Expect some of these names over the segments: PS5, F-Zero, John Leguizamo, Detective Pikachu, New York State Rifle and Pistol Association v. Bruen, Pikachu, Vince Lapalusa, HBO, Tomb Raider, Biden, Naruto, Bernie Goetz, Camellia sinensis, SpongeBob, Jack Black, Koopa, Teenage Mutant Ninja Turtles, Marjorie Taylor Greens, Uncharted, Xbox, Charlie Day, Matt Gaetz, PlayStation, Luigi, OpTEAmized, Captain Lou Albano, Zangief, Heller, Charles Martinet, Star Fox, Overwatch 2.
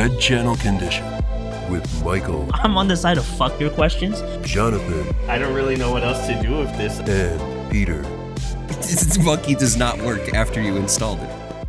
Red Channel Condition with Michael. I'm on the side of fuck your questions. Jonathan. I don't really know what else to do with this. And Peter. This monkey does not work after you installed it.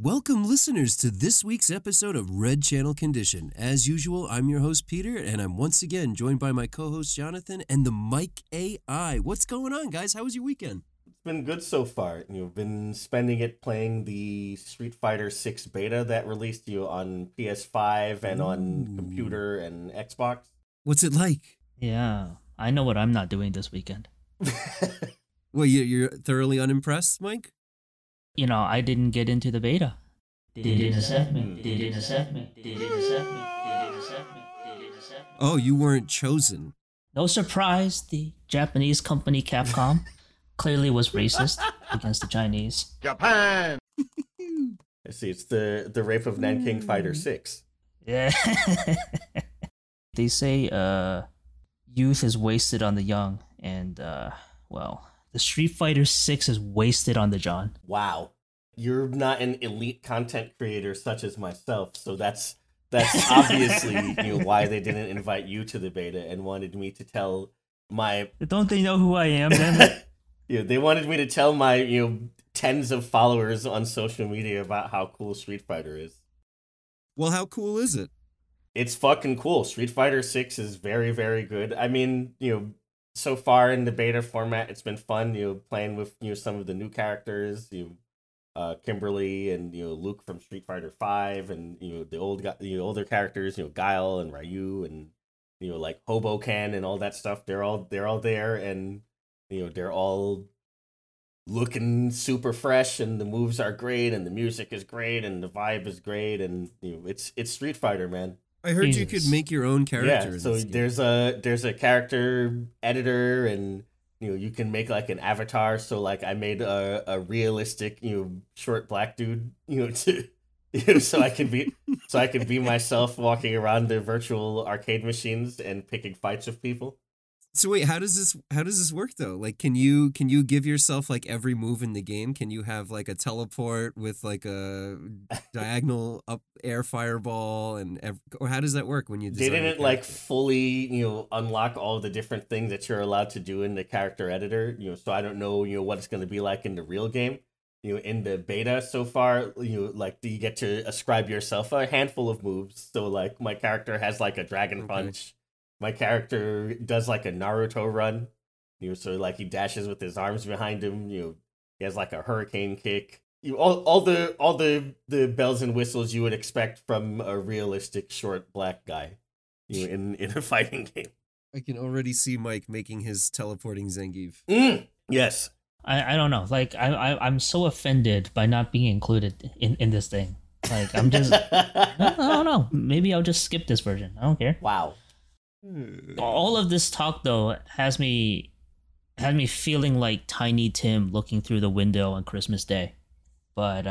Welcome, listeners, to this week's episode of Red Channel Condition. As usual, I'm your host, Peter, and I'm once again joined by my co-host, Jonathan, and the Mike AI. What's going on, guys? How was your weekend? Been good so far. You've been spending it playing the Street Fighter VI beta that released you on PS5 and on computer and Xbox. What's it like? Yeah, I know what I'm not doing this weekend. Well, you're thoroughly unimpressed, Mike? You know, I didn't get into the beta. Didn't accept me. Oh, you weren't chosen. No surprise, the Japanese company Capcom clearly was racist against the Chinese. Japan! I see, it's the rape of Nanking Fighter 6. Yeah. They say youth is wasted on the young, and, well, the Street Fighter 6 is wasted on the John. Wow. You're not an elite content creator such as myself, so that's obviously why they didn't invite you to the beta and wanted me to tell my... Don't they know who I am, then? Yeah, they wanted me to tell my, tens of followers on social media about how cool Street Fighter is. Well, how cool is it? It's fucking cool. Street Fighter 6 is very, very good. I mean, so far in the beta format, it's been fun, playing with, some of the new characters, Kimberly and, Luke from Street Fighter V, and, the older characters, Guile and Ryu and, like Hoboken and all that stuff. They're all there, and they're all looking super fresh, and the moves are great, and the music is great, and the vibe is great, and it's Street Fighter, man. I heard You could make your own character. Yeah, so there's a character editor, and you can make like an avatar. So like I made a realistic short black dude to so I could be myself walking around the virtual arcade machines and picking fights with people. So wait, how does this work though? Like, can you give yourself like every move in the game? Can you have like a teleport with like a diagonal up air fireball or how does that work when you design? They didn't like fully unlock all the different things that you're allowed to do in the character editor. So I don't know what it's going to be like in the real game. In the beta so far, like you get to ascribe yourself a handful of moves. So like my character has like a dragon punch. My character does like a Naruto run, so like he dashes with his arms behind him. He has like a hurricane kick. All the bells and whistles you would expect from a realistic short black guy, in a fighting game. I can already see Mike making his teleporting Zangief. Yes. I don't know. Like I'm so offended by not being included in this thing. Like I'm just no. Maybe I'll just skip this version. I don't care. Wow. All of this talk, though, had me feeling like Tiny Tim looking through the window on Christmas Day, but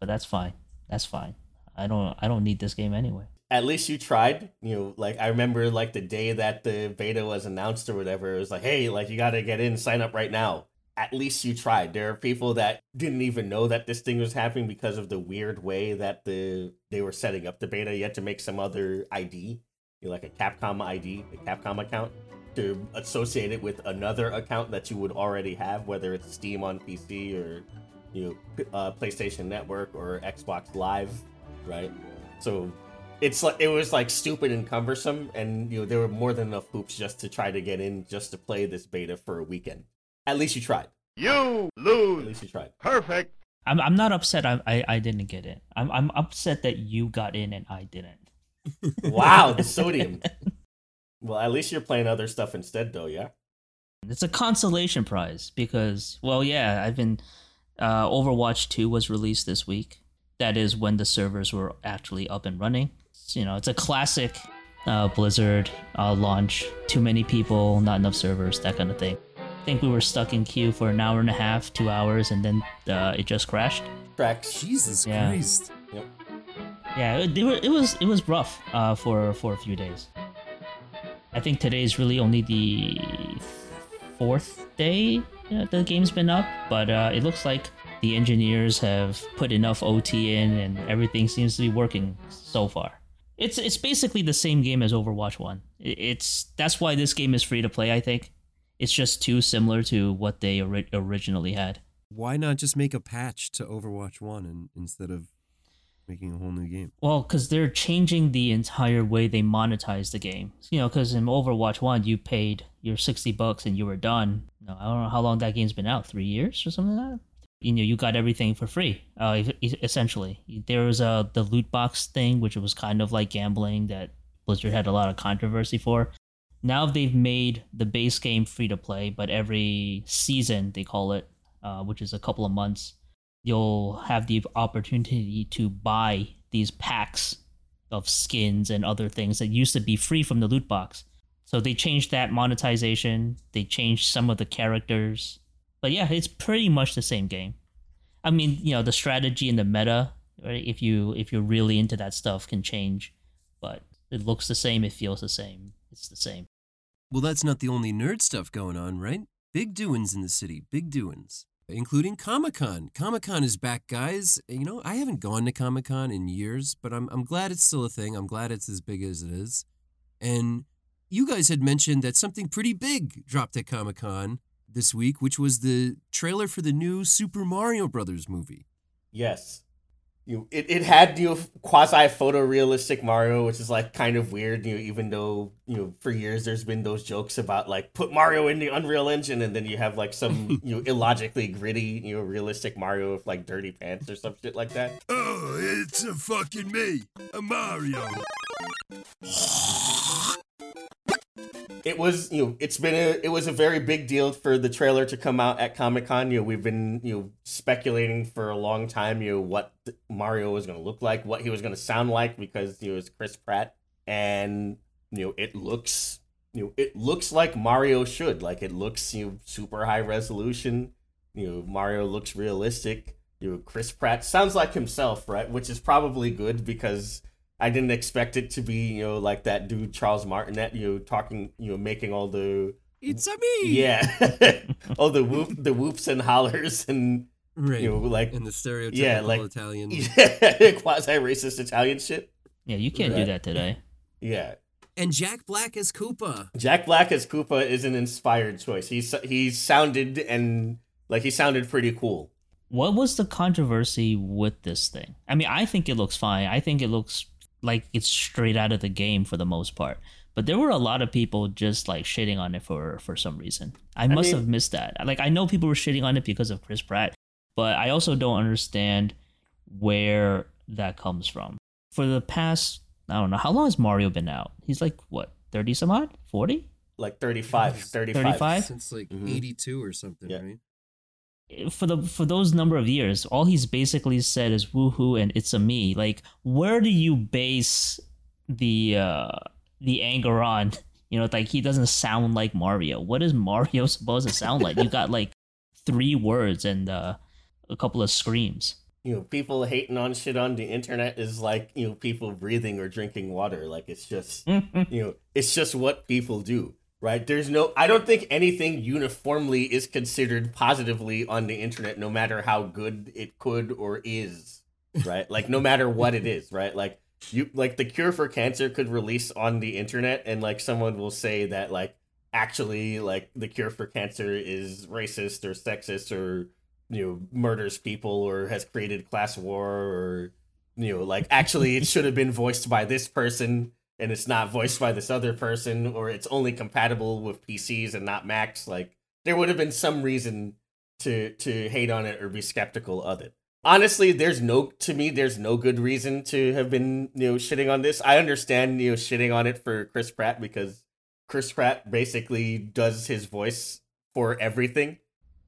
that's fine. That's fine. I don't need this game anyway. At least you tried. Like I remember, like the day that the beta was announced or whatever, it was like, hey, like you gotta get in, sign up right now. At least you tried. There are people that didn't even know that this thing was happening because of the weird way that they were setting up the beta. You had to make some other ID. Like a Capcom ID, a Capcom account, to associate it with another account that you would already have, whether it's Steam on PC or PlayStation Network or Xbox Live, right? So it's like it was like stupid and cumbersome, and there were more than enough hoops just to try to get in, just to play this beta for a weekend. At least you tried. You lose. At least you tried. Perfect. I'm not upset. I didn't get in. I'm upset that you got in and I didn't. Wow, the sodium. Well, at least you're playing other stuff instead, though, yeah? It's a consolation prize because, well, yeah, I've been... Overwatch 2 was released this week. That is when the servers were actually up and running. It's a classic Blizzard launch. Too many people, not enough servers, that kind of thing. I think we were stuck in queue for an hour and a half, 2 hours, and then it just crashed. Jesus Christ. Yep. Yeah, it was rough for a few days. I think today is really only the fourth day the game's been up, but it looks like the engineers have put enough OT in and everything seems to be working so far. It's basically the same game as Overwatch 1. That's why this game is free to play, I think. It's just too similar to what they originally had. Why not just make a patch to Overwatch 1 instead of making a whole new game? Well, because they're changing the entire way they monetize the game. You know, because in Overwatch 1, you paid your $60 and you were done. No, I don't know how long that game's been out, 3 years or something like that? You know, you got everything for free, essentially. There was the loot box thing, which was kind of like gambling that Blizzard had a lot of controversy for. Now they've made the base game free to play, but every season, they call it, which is a couple of months, you'll have the opportunity to buy these packs of skins and other things that used to be free from the loot box. So they changed that monetization. They changed some of the characters. But yeah, it's pretty much the same game. I mean, you know, the strategy and the meta, right? If you're really into that stuff, can change. But it looks the same. It feels the same. It's the same. Well, that's not the only nerd stuff going on, right? Big doings in the city. Big doings. Including Comic-Con. Comic-Con is back, guys. You know, I haven't gone to Comic-Con in years, but I'm glad it's still a thing. I'm glad it's as big as it is. And you guys had mentioned that something pretty big dropped at Comic-Con this week, which was the trailer for the new Super Mario Brothers movie. Yes. It had, you know, quasi-photorealistic Mario, which is, like, kind of weird, you know, even though, you know, for years there's been those jokes about, like, put Mario in the Unreal Engine, and then you have, like, some, you know, illogically gritty, you know, realistic Mario with, like, dirty pants or some shit like that. Oh, it's a fucking me, a Mario. It was, you know, it was a very big deal for the trailer to come out at Comic-Con. You know, we've been, you know, speculating for a long time, you know, what Mario was going to look like, what he was going to sound like, because, you know, it's Chris Pratt, and, you know, it looks like Mario should. Like, it looks, you know, super high resolution. You know, Mario looks realistic. You know, Chris Pratt sounds like himself, right? Which is probably good, because I didn't expect it to be, you know, like that dude Charles Martinet, you know, talking, you know, making all the "It's a me," yeah, all the whoops and hollers and, right, you know, like, and the stereotypical, yeah, like, Italian, yeah, quasi-racist Italian shit. Yeah, you can't do that today. Yeah, and Jack Black as Koopa. Jack Black as Koopa is an inspired choice. He sounded pretty cool. What was the controversy with this thing? I mean, I think it looks fine. I think it looks like it's straight out of the game for the most part. But there were a lot of people just, like, shitting on it for some reason. I must have missed that. Like, I know people were shitting on it because of Chris Pratt, but I also don't understand where that comes from. For the past, I don't know, how long has Mario been out? He's like, what, 30 some odd? 40? Like 35. Since like 82 or something, yeah, right? For those number of years, all he's basically said is "woohoo" and "it's a me." Like, where do you base the anger on? You know, like, he doesn't sound like Mario. What is Mario supposed to sound like? You got like 3 words and a couple of screams. You know, people hating on shit on the internet is like, you know, people breathing or drinking water. Like, it's just you know, it's just what people do. Right, I don't think anything uniformly is considered positively on the internet, no matter how good it could or is, right? Like, no matter what it is, right? Like, the cure for cancer could release on the internet, and, like, someone will say that, like, actually, like, the cure for cancer is racist or sexist or, you know, murders people or has created class war, or, you know, like, actually it should have been voiced by this person and it's not voiced by this other person, or it's only compatible with PCs and not Macs. Like, there would have been some reason to hate on it or be skeptical of it. Honestly, there's no good reason to have been, you know, shitting on this. I understand, you know, shitting on it for Chris Pratt, because Chris Pratt basically does his voice for everything,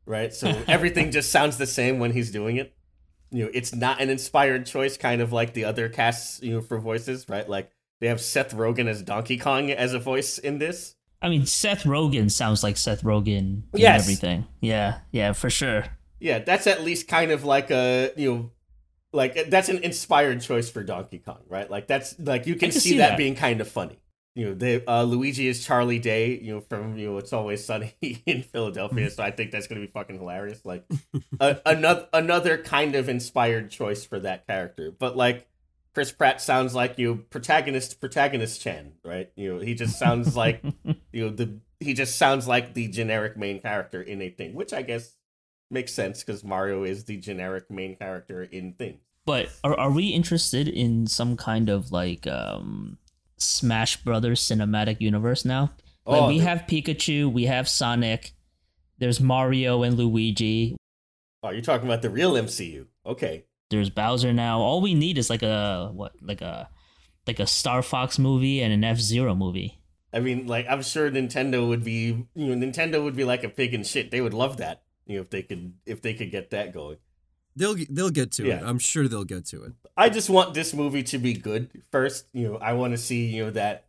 right? So everything just sounds the same when he's doing it. You know, it's not an inspired choice, kind of like the other casts, you know, for voices, right? Like, they have Seth Rogen as Donkey Kong as a voice in this. I mean, Seth Rogen sounds like Seth Rogen in everything. Yeah, for sure. Yeah, that's at least kind of like a, you know, like, that's an inspired choice for Donkey Kong, right? Like, that's like, you can see that being kind of funny. you know, they, Luigi is Charlie Day, you know, from, you know, It's Always Sunny in Philadelphia. So I think that's going to be fucking hilarious. Like another kind of inspired choice for that character. But like Chris Pratt sounds like, you know, protagonist Chen, right? You know, he just sounds like, you know, the generic main character in a thing, which I guess makes sense because Mario is the generic main character in things. But are we interested in some kind of like, Smash Brothers cinematic universe now? Like, oh, we have Pikachu, we have Sonic, there's Mario and Luigi. Oh, you're talking about the real MCU. Okay. There's Bowser now. All we need is like a Star Fox movie and an F-Zero movie. I mean, like, I'm sure Nintendo would be like a pig in shit. They would love that, you know, if they could get that going. They'll get to it. I'm sure they'll get to it. I just want this movie to be good first. You know, I want to see, you know, that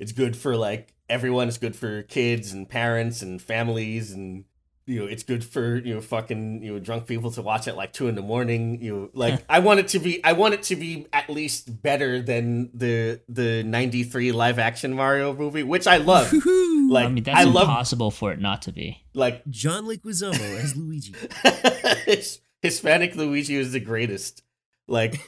it's good for like everyone. It's good for kids and parents and families, and, you know, it's good for, you know, fucking, you know, drunk people to watch at like 2 a.m. You know, like I want it to be at least better than the 93 live action Mario movie, which I love. Like, I mean, that's impossible for it not to be. Like John Leguizamo as Luigi. Hispanic Luigi is the greatest. I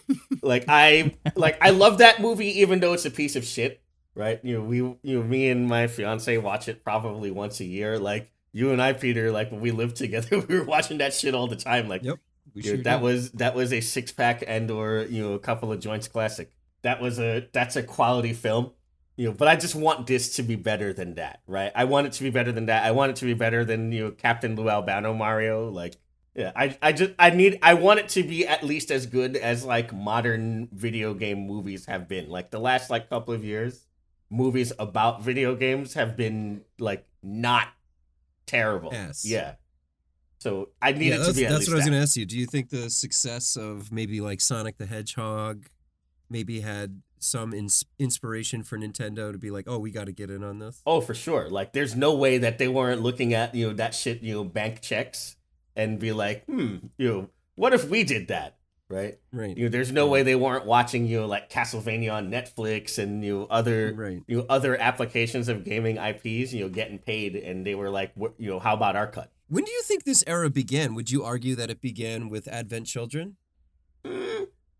love that movie, even though it's a piece of shit, right? You know, me and my fiance watch it probably once a year. Like you and I, Peter, like when we lived together, we were watching that shit all the time. Like, yep, that was a 6-pack and or, you know, a couple of joints classic. That's a quality film, you know. But I just want this to be better than that, right? I want it to be better than that. I want it to be better than, you know, Captain Lou Albano Mario, like. Yeah, I want it to be at least as good as like modern video game movies have been. Like the last like couple of years, movies about video games have been like not terrible. Yes. Yeah. So I need it to be at least. That's what I was going to ask you. Do you think the success of maybe like Sonic the Hedgehog maybe had some inspiration for Nintendo to be like, oh, we got to get in on this? Oh, for sure. Like there's no way that they weren't looking at, you know, that shit, you know, bank checks. And be like, you know, what if we did that, right? Right. You know, there's no way they weren't watching, you know, like Castlevania on Netflix and, you know, other applications of gaming IPs, you know, getting paid, and they were like, you know, how about our cut? When do you think this era began? Would you argue that it began with Advent Children?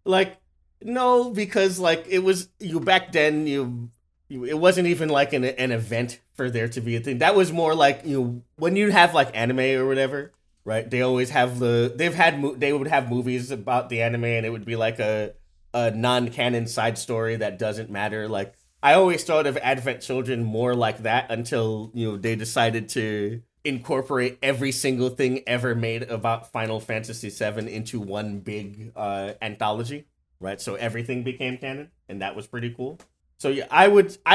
Like, no, because like it was, you back then, it wasn't even like an event for there to be a thing. That was more like, you know, when you have like anime or whatever. Right, they always have they would have movies about the anime, and it would be like a non-canon side story that doesn't matter. Like I always thought of Advent Children more like that until, you know, they decided to incorporate every single thing ever made about Final Fantasy VII into one big anthology. Right, so everything became canon, and that was pretty cool. So yeah, I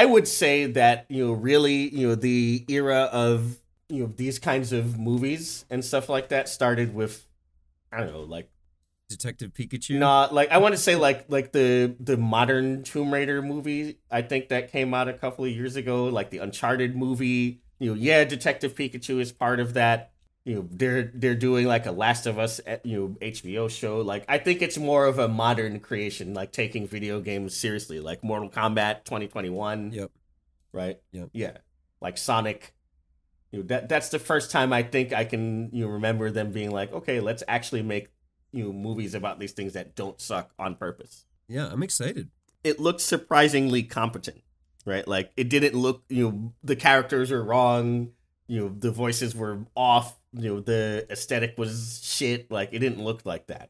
would say that, you know, really, you know, the era of, you know, these kinds of movies and stuff like that started with, I don't know, like Detective Pikachu. Nah, like I want to say like the modern Tomb Raider movie. I think that came out a couple of years ago. Like the Uncharted movie. You know, yeah, Detective Pikachu is part of that. You know, they're doing like a Last of Us, you know, HBO show. Like I think it's more of a modern creation, like taking video games seriously, like Mortal Kombat 2021. Yep. Right. Yep. Yeah. Like Sonic. You know, that's the first time I think I can, you know, remember them being like, okay, let's actually make, you know, movies about these things that don't suck on purpose. Yeah, I'm excited. It looked surprisingly competent, right? Like it didn't look, you know, the characters were wrong, you know, the voices were off, you know, the aesthetic was shit. Like it didn't look like that.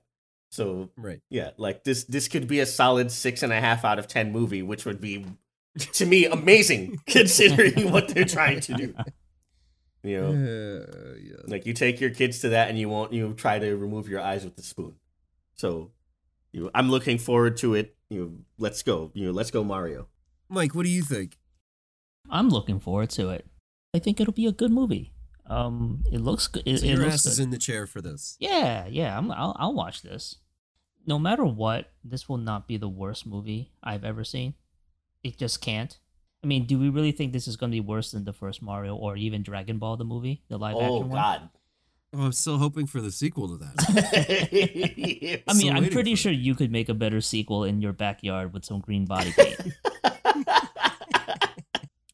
So right, yeah, like this could be a solid 6.5 out of 10 movie, which would be to me amazing considering what they're trying to do. You know, yeah. Like you take your kids to that and you try to remove your eyes with the spoon. So, you know, I'm looking forward to it. You know, let's go. You know, let's go, Mario. Mike, what do you think? I'm looking forward to it. I think it'll be a good movie. It looks good. So your ass is in the chair for this. Yeah, yeah. I'll watch this. No matter what, this will not be the worst movie I've ever seen. It just can't. I mean, do we really think this is going to be worse than the first Mario or even Dragon Ball, the movie, the live action one? Oh, God. Oh, I'm still hoping for the sequel to that. I mean, I'm pretty sure you could make a better sequel in your backyard with some green body paint.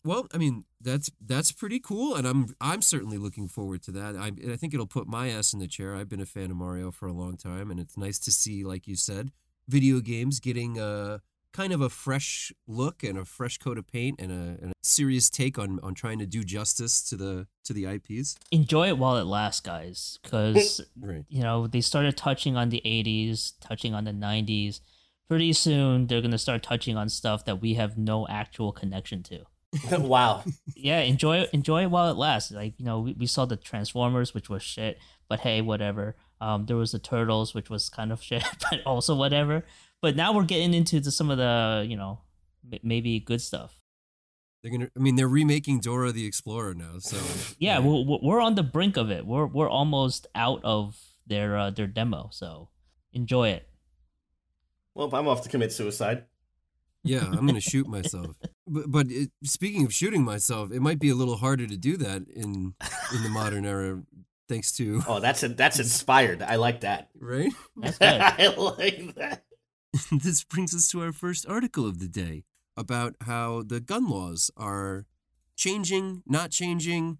Well, I mean, that's pretty cool, and I'm certainly looking forward to that. I think it'll put my ass in the chair. I've been a fan of Mario for a long time, and it's nice to see, like you said, video games getting kind of a fresh look and a fresh coat of paint and a serious take on trying to do justice to the IPs. Enjoy it while it lasts, guys, because right. You know, they started touching on the 80s, touching on the 90s. Pretty soon, they're going to start touching on stuff that we have no actual connection to. Wow. Yeah, enjoy it while it lasts. Like, you know, we saw the Transformers, which was shit, but hey, whatever. There was the Turtles, which was kind of shit, but also whatever. But now we're getting into some of the, you know, maybe good stuff. They're gonna. I mean, they're remaking Dora the Explorer now, so yeah, we're on the brink of it. We're almost out of their demo, so enjoy it. Well, I'm off to commit suicide. Yeah, I'm gonna shoot myself. But speaking of shooting myself, it might be a little harder to do that in the modern era. Thanks to that's inspired. I like that. Right? That's good. I like that. This brings us to our first article of the day about how the gun laws are changing, not changing,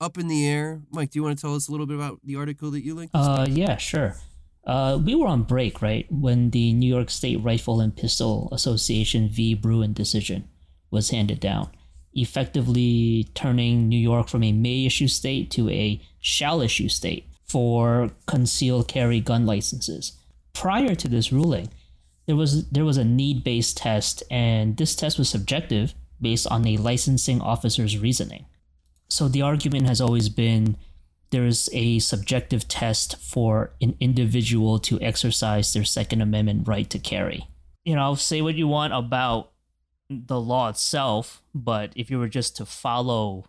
up in the air. Mike, do you want to tell us a little bit about the article that you linked? Yeah, sure. We were on break, right, when the New York State Rifle and Pistol Association v. Bruen decision was handed down, effectively turning New York from a may-issue state to a shall-issue state for concealed carry gun licenses. Prior to this ruling, there was a need-based test, and this test was subjective based on a licensing officer's reasoning. So the argument has always been there is a subjective test for an individual to exercise their Second Amendment right to carry. You know, say what you want about the law itself, but if you were just to follow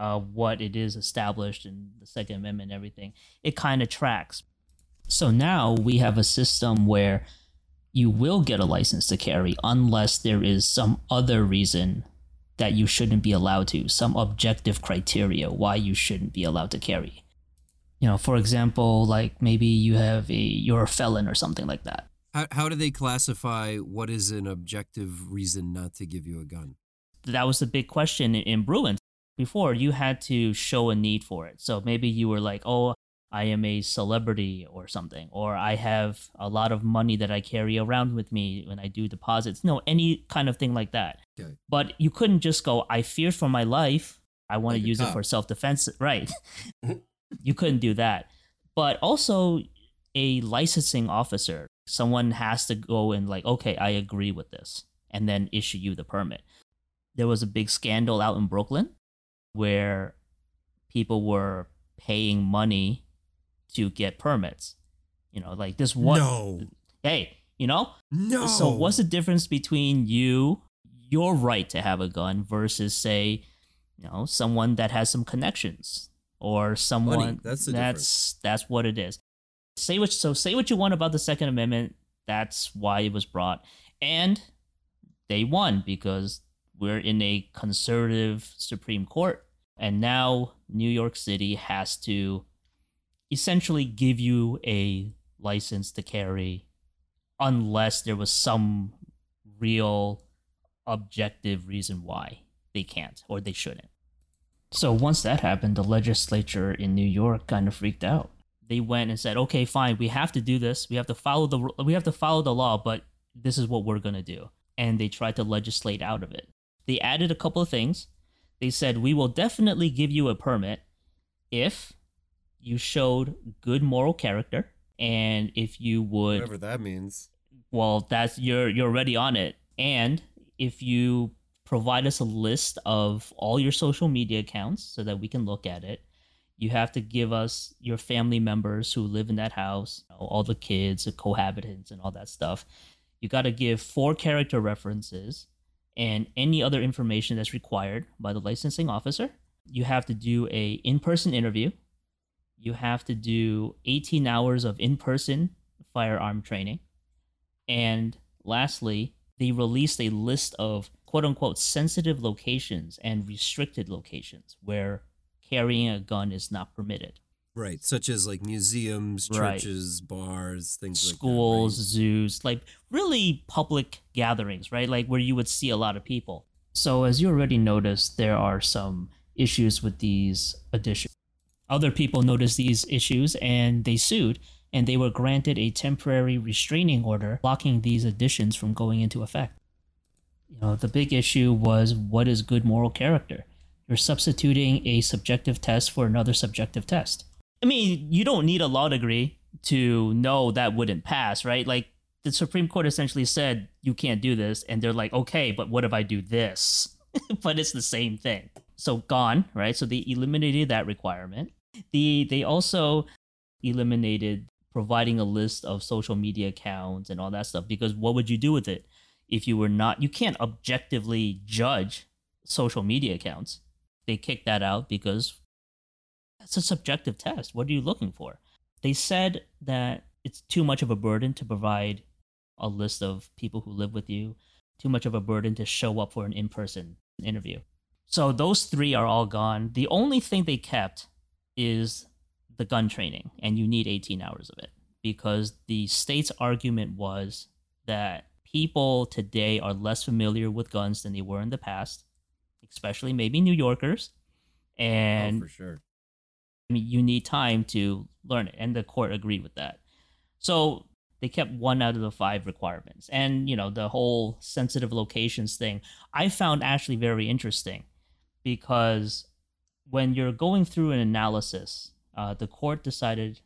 what it is established in the Second Amendment and everything, it kind of tracks. So now we have a system where you will get a license to carry unless there is some other reason that you shouldn't be allowed to, some objective criteria why you shouldn't be allowed to carry. You know, for example, like maybe you're a felon or something like that. How do they classify what is an objective reason not to give you a gun? That was the big question in Bruen. Before, you had to show a need for it. So maybe you were like, oh, I am a celebrity or something, or I have a lot of money that I carry around with me when I do deposits. No, any kind of thing like that. Okay. But you couldn't just go, I fear for my life. I want to use it for self-defense. Right. You couldn't do that. But also a licensing officer, someone has to go and like, okay, I agree with this, and then issue you the permit. There was a big scandal out in Brooklyn where people were paying money to get permits, you know, like this one. No. Hey, you know? No. So what's the difference between your right to have a gun versus, say, you know, someone that has some connections or someone money. That's what it is. Say what you want about the Second Amendment. That's why it was brought, and they won because we're in a conservative Supreme Court, and now New York City has to essentially give you a license to carry unless there was some real objective reason why they can't or they shouldn't. So once that happened, the legislature in New York kind of freaked out. They went and said, okay, fine, we have to do this. We have to follow the law, but this is what we're going to do. And they tried to legislate out of it. They added a couple of things. They said, we will definitely give you a permit if you showed good moral character, and if you would, whatever that means. Well, that's you're already on it. And if you provide us a list of all your social media accounts so that we can look at it, you have to give us your family members who live in that house, you know, all the kids, the cohabitants, and all that stuff. You got to give 4 character references and any other information that's required by the licensing officer. You have to do a in-person interview. You have to do 18 hours of in-person firearm training. And lastly, they released a list of quote-unquote sensitive locations and restricted locations where carrying a gun is not permitted. Right, such as like museums, churches, bars, things like that. Schools, zoos, like really public gatherings, right? Like where you would see a lot of people. So as you already noticed, there are some issues with these additions. Other people noticed these issues and they sued, and they were granted a temporary restraining order blocking these additions from going into effect. You know, the big issue was, what is good moral character? You're substituting a subjective test for another subjective test. I mean, you don't need a law degree to know that wouldn't pass, right? Like, the Supreme Court essentially said, you can't do this. And they're like, okay, but what if I do this? But it's the same thing. So gone, right? So they eliminated that requirement. They also eliminated providing a list of social media accounts and all that stuff, because what would you do with it? If you were not, you can't objectively judge social media accounts. They kicked that out because that's a subjective test. What are you looking for? They said that it's too much of a burden to provide a list of people who live with you, too much of a burden to show up for an in-person interview. So those three are all gone. The only thing they kept is the gun training, and you need 18 hours of it, because the state's argument was that people today are less familiar with guns than they were in the past, especially maybe New Yorkers. And for sure, I mean, you need time to learn it, and the court agreed with that. So they kept one out of the five requirements. And, you know, the whole sensitive locations thing, I found actually very interesting, because when you're going through an analysis, the court decided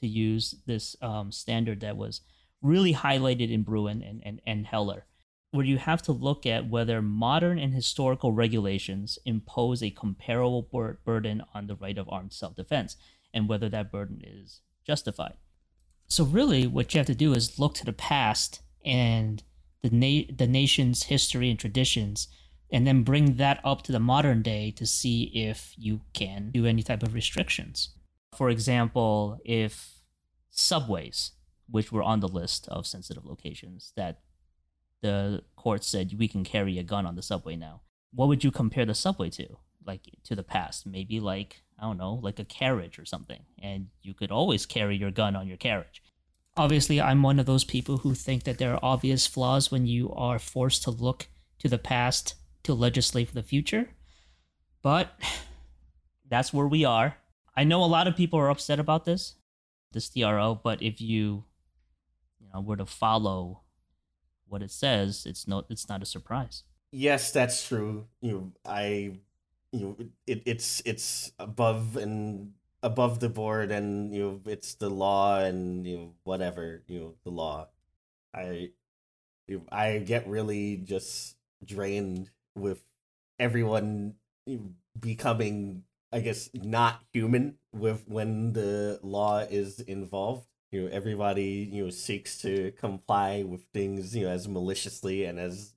to use this standard that was really highlighted in Bruen and Heller, where you have to look at whether modern and historical regulations impose a comparable burden on the right of armed self-defense, and whether that burden is justified. So really, what you have to do is look to the past and the nation's history and traditions, and then bring that up to the modern day to see if you can do any type of restrictions. For example, if subways, which were on the list of sensitive locations that the court said we can carry a gun on the subway now, what would you compare the subway to? Like, to the past, maybe like, I don't know, like a carriage or something. And you could always carry your gun on your carriage. Obviously, I'm one of those people who think that there are obvious flaws when you are forced to look to the past to legislate for the future. But that's where we are. I know a lot of people are upset about this TRO, but if you were to follow what it says, it's not a surprise. Yes, that's true. It's above the board, and it's the law, and whatever the law. I get really just drained with everyone becoming, I guess, not human with when the law is involved. Everybody seeks to comply with things as maliciously and as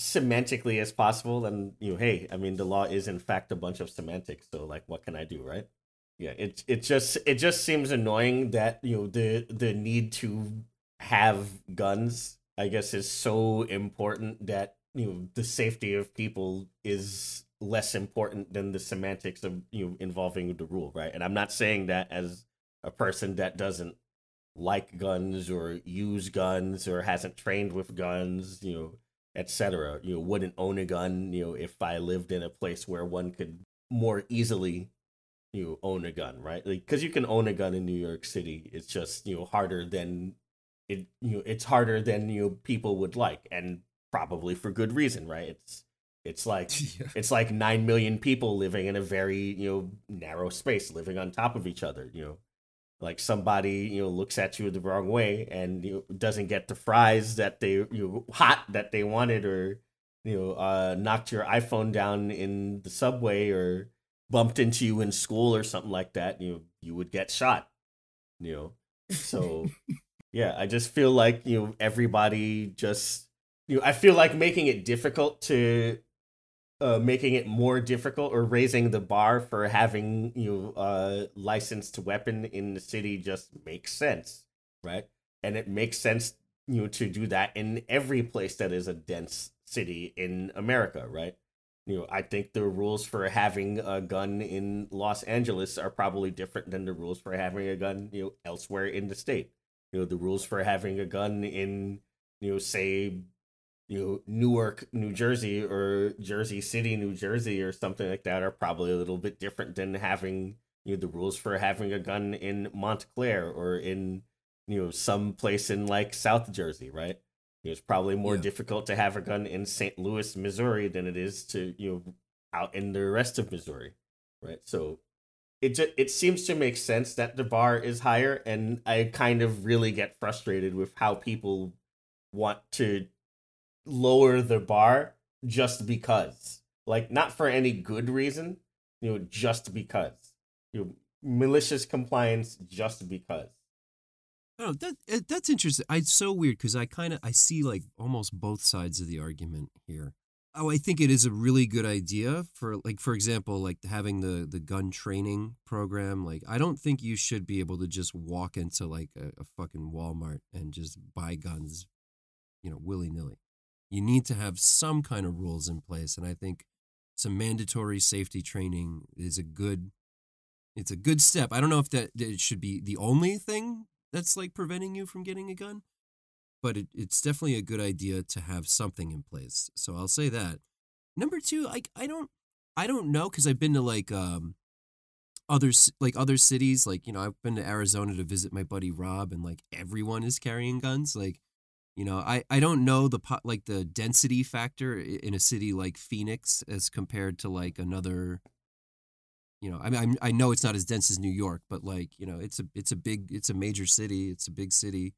semantically as possible, and hey, I mean, the law is in fact a bunch of semantics, so like, what can I do, right? Yeah, it just seems annoying that the need to have guns, I guess, is so important that the safety of people is less important than the semantics of involving the rule, right? And I'm not saying that as a person that doesn't like guns or use guns or hasn't trained with guns, etc. Wouldn't own a gun, if I lived in a place where one could more easily, own a gun, right? Like, because you can own a gun in New York City. It's just, harder than people would like, and probably for good reason, right? It's like, it's like 9 million people living in a very, narrow space, living on top of each other, Like somebody, looks at you the wrong way and doesn't get the fries that they that they wanted, or knocked your iPhone down in the subway, or bumped into you in school or something like that, you would get shot. So yeah, I just feel like everybody just I feel like making it more difficult, or raising the bar for having licensed weapon in the city just makes sense, right? And it makes sense to do that in every place that is a dense city in America, right? I think the rules for having a gun in Los Angeles are probably different than the rules for having a gun elsewhere in the state. The rules for having a gun in say Newark, New Jersey, or Jersey City, New Jersey, or something like that, are probably a little bit different than having the rules for having a gun in Montclair or in some place in like South Jersey, right? It's probably more difficult to have a gun in St. Louis, Missouri, than it is to out in the rest of Missouri, right? So it seems to make sense that the bar is higher, and I kind of really get frustrated with how people want to lower the bar just because, like, not for any good reason, just because malicious compliance, just because. Oh, that's interesting. It's so weird because I see like almost both sides of the argument here. Oh, I think it is a really good idea for example, having the gun training program. Like, I don't think you should be able to just walk into like a fucking Walmart and just buy guns, willy-nilly. You need to have some kind of rules in place, and I think some mandatory safety training is a good step. I don't know if that it should be the only thing that's like preventing you from getting a gun, but it's definitely a good idea to have something in place. So I'll say that. Number two, I don't know, because I've been to like other cities. Like, I've been to Arizona to visit my buddy Rob, and like everyone is carrying guns. Like, I don't know the density factor in a city like Phoenix as compared to like another. I mean, I know it's not as dense as New York, but like, it's a major city. It's a big city.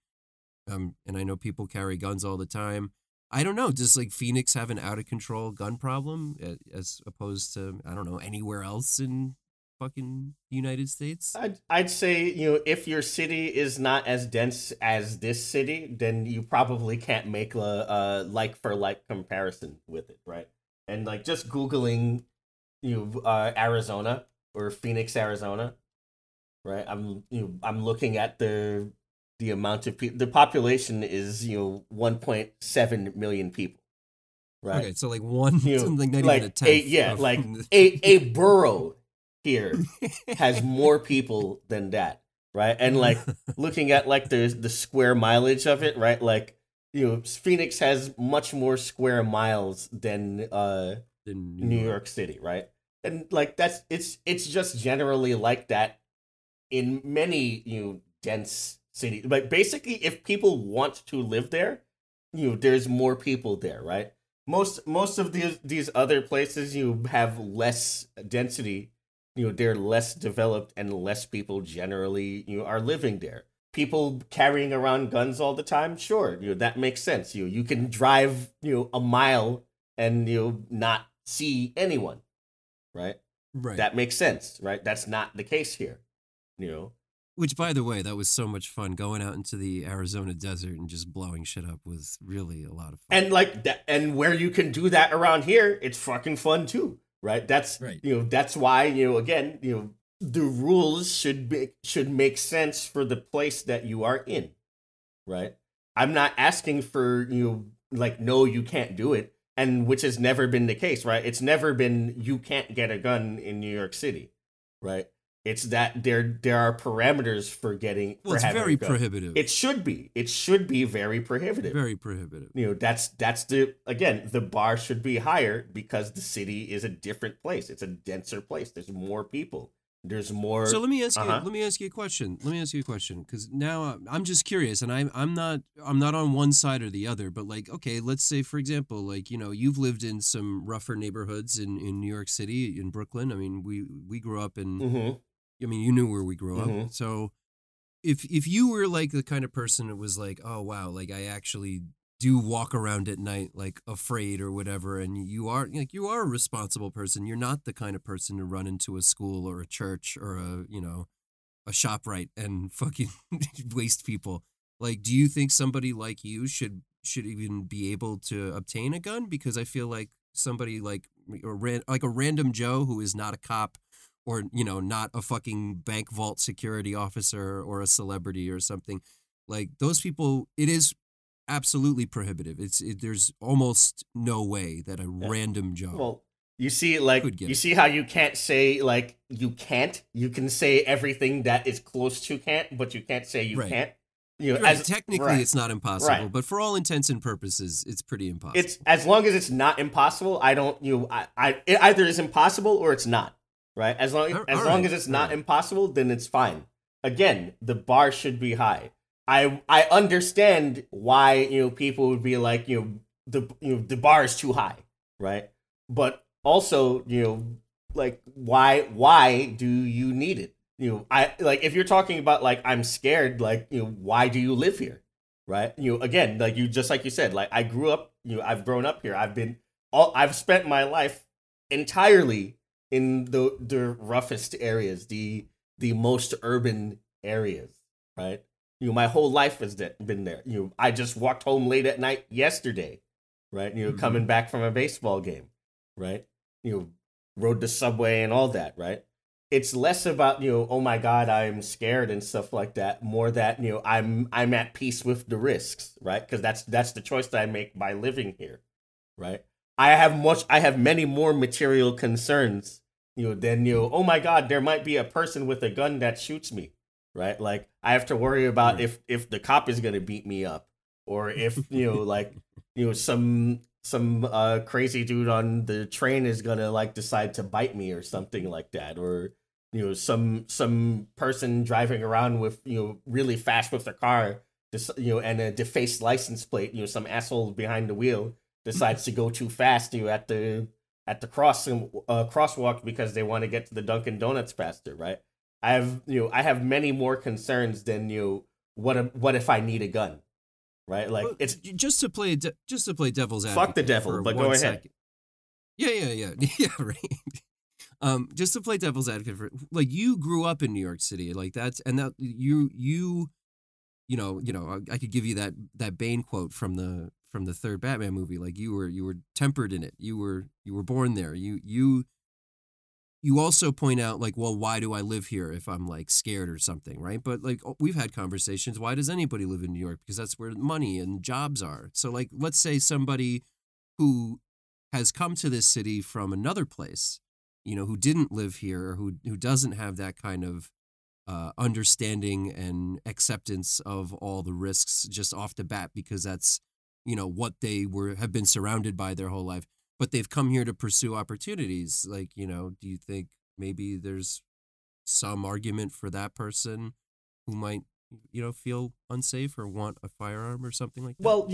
And I know people carry guns all the time. I don't know. Does like Phoenix have an out of control gun problem as opposed to, I don't know, anywhere else in fucking United States? I'd say, if your city is not as dense as this city, then you probably can't make a like for like comparison with it. Right. And like just Googling, Arizona. Or Phoenix, Arizona, right? I'm looking at the amount of people. The population is 1.7 million people, right? Okay, so like one something not like even a tenth. A borough here has more people than that, right? And like looking at like the square mileage of it, right? Like Phoenix has much more square miles than New York City, right? And like that's it's just generally like that in many dense cities. Like basically, if people want to live there, there's more people there, right? Most of these other places you have less density. They're less developed and less people generally are living there. People carrying around guns all the time, sure, that makes sense. You can drive a mile and not see anyone. Right. That makes sense, right? That's not the case here, Which, by the way, that was so much fun going out into the Arizona desert and just blowing shit up was really a lot of fun. And like that, and where you can do that around here, it's fucking fun too, right? That's right. That's why again the rules should make sense for the place that you are in, right? I'm not asking for like no, you can't do it. And which has never been the case, right? It's never been you can't get a gun in New York City, right? It's that there are parameters for getting. Well, it's very prohibitive. It should be. It should be very prohibitive. Very prohibitive. That's the bar should be higher because the city is a different place. It's a denser place. There's more people. There's more. So let me ask you. Let me ask you a question. Because now I'm just curious, and I'm not on one side or the other. But like, okay, let's say for example, like you've lived in some rougher neighborhoods in New York City, in Brooklyn. I mean, we grew up in. Mm-hmm. I mean, you knew where we grew up. So, if you were like the kind of person that was like, oh wow, like I actually do walk around at night like afraid or whatever, and you are a responsible person. You're not the kind of person to run into a school or a church or a ShopRite and fucking waste people. Like, do you think somebody like you should even be able to obtain a gun? Because I feel like somebody like a random Joe who is not a cop or not a fucking bank vault security officer or a celebrity or something, like those people, it is absolutely prohibitive. There's almost no way that a random job. Well, you see how you can't say like you can't. You can say everything that is close to can't, but you can't say you can't. Technically, it's not impossible, but for all intents and purposes, it's pretty impossible. It's as long as it's not impossible. I don't. It either is impossible or it's not. Right. As long as it's not impossible, then it's fine. Again, the bar should be high. I understand why people would be like the bar is too high, right? But also why do you need it? I like if you're talking about I'm scared, why do you live here, right? Again, you said, I grew up, I've grown up here. I've spent my life entirely in the roughest areas, the most urban areas, right? My whole life has been there. I just walked home late at night yesterday, right? Coming back from a baseball game, right? Rode the subway and all that, right? It's less about, oh my God, I'm scared and stuff like that. More that, I'm at peace with the risks, right? Because that's the choice that I make by living here, right? I have many more material concerns, than, oh my God, there might be a person with a gun that shoots me. Right. Like I have to worry about if the cop is going to beat me up or if, some crazy dude on the train is going to decide to bite me or something like that. Or, some person driving around with, really fast with their car, and a defaced license plate, some asshole behind the wheel decides to go too fast at the crosswalk because they want to get to the Dunkin' Donuts faster. Right. I have many more concerns than what if I need a gun, right? Like well, it's just to play devil's advocate. Fuck the devil, but go ahead. Second. Yeah, right. Just to play devil's advocate for you grew up in New York City, I could give you that Bane quote from the third Batman movie. You were tempered in it. You were born there. You also point out, why do I live here if I'm, scared or something, right? But, we've had conversations, why does anybody live in New York? Because that's where money and jobs are. So, let's say somebody who has come to this city from another place, who didn't live here, who doesn't have that kind of understanding and acceptance of all the risks just off the bat because that's, what they have been surrounded by their whole life. But they've come here to pursue opportunities. Do you think maybe there's some argument for that person who might, feel unsafe or want a firearm or something like that? Well,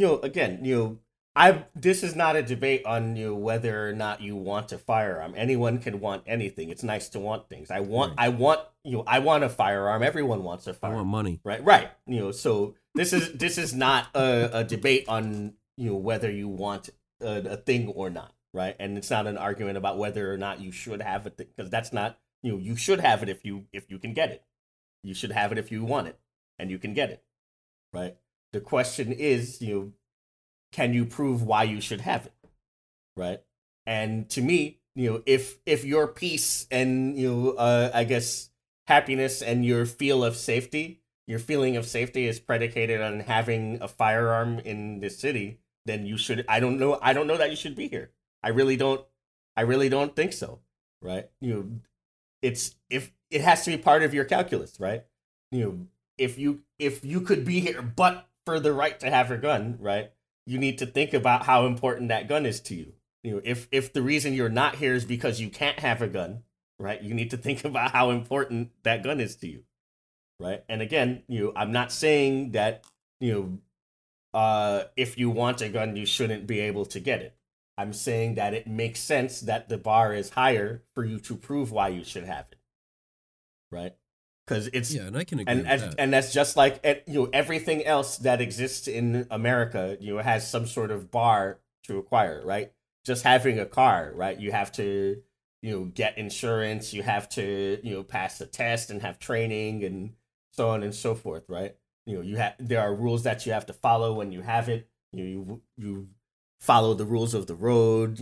this is not a debate on whether or not you want a firearm. Anyone can want anything. It's nice to want things. I want a firearm. Everyone wants a firearm. I want money. Right. So this is not a debate on, whether you want a thing or not, right? And it's not an argument about whether or not you should have it, because that's not you should have it if you can get it. You should have it if you want it and you can get it, right? The question is, can you prove why you should have it, right? And to me, if your peace and I guess happiness and your feeling of safety is predicated on having a firearm in this city, then you should. I don't know that you should be here. I really don't think so. Right. It has to be part of your calculus, right? If you could be here, but for the right to have your gun, right? You need to think about how important that gun is to you. If the reason you're not here is because you can't have a gun, right? You need to think about how important that gun is to you. Right. And again, I'm not saying that, if you want a gun, you shouldn't be able to get it. I'm saying that it makes sense that the bar is higher for you to prove why you should have it, right? Because and I can agree with that. And that's just everything else that exists in America, has some sort of bar to acquire, right? Just having a car, right? You have to, get insurance, you have to, pass a test and have training and so on and so forth, right? There are rules that you have to follow when you have it. You follow the rules of the road.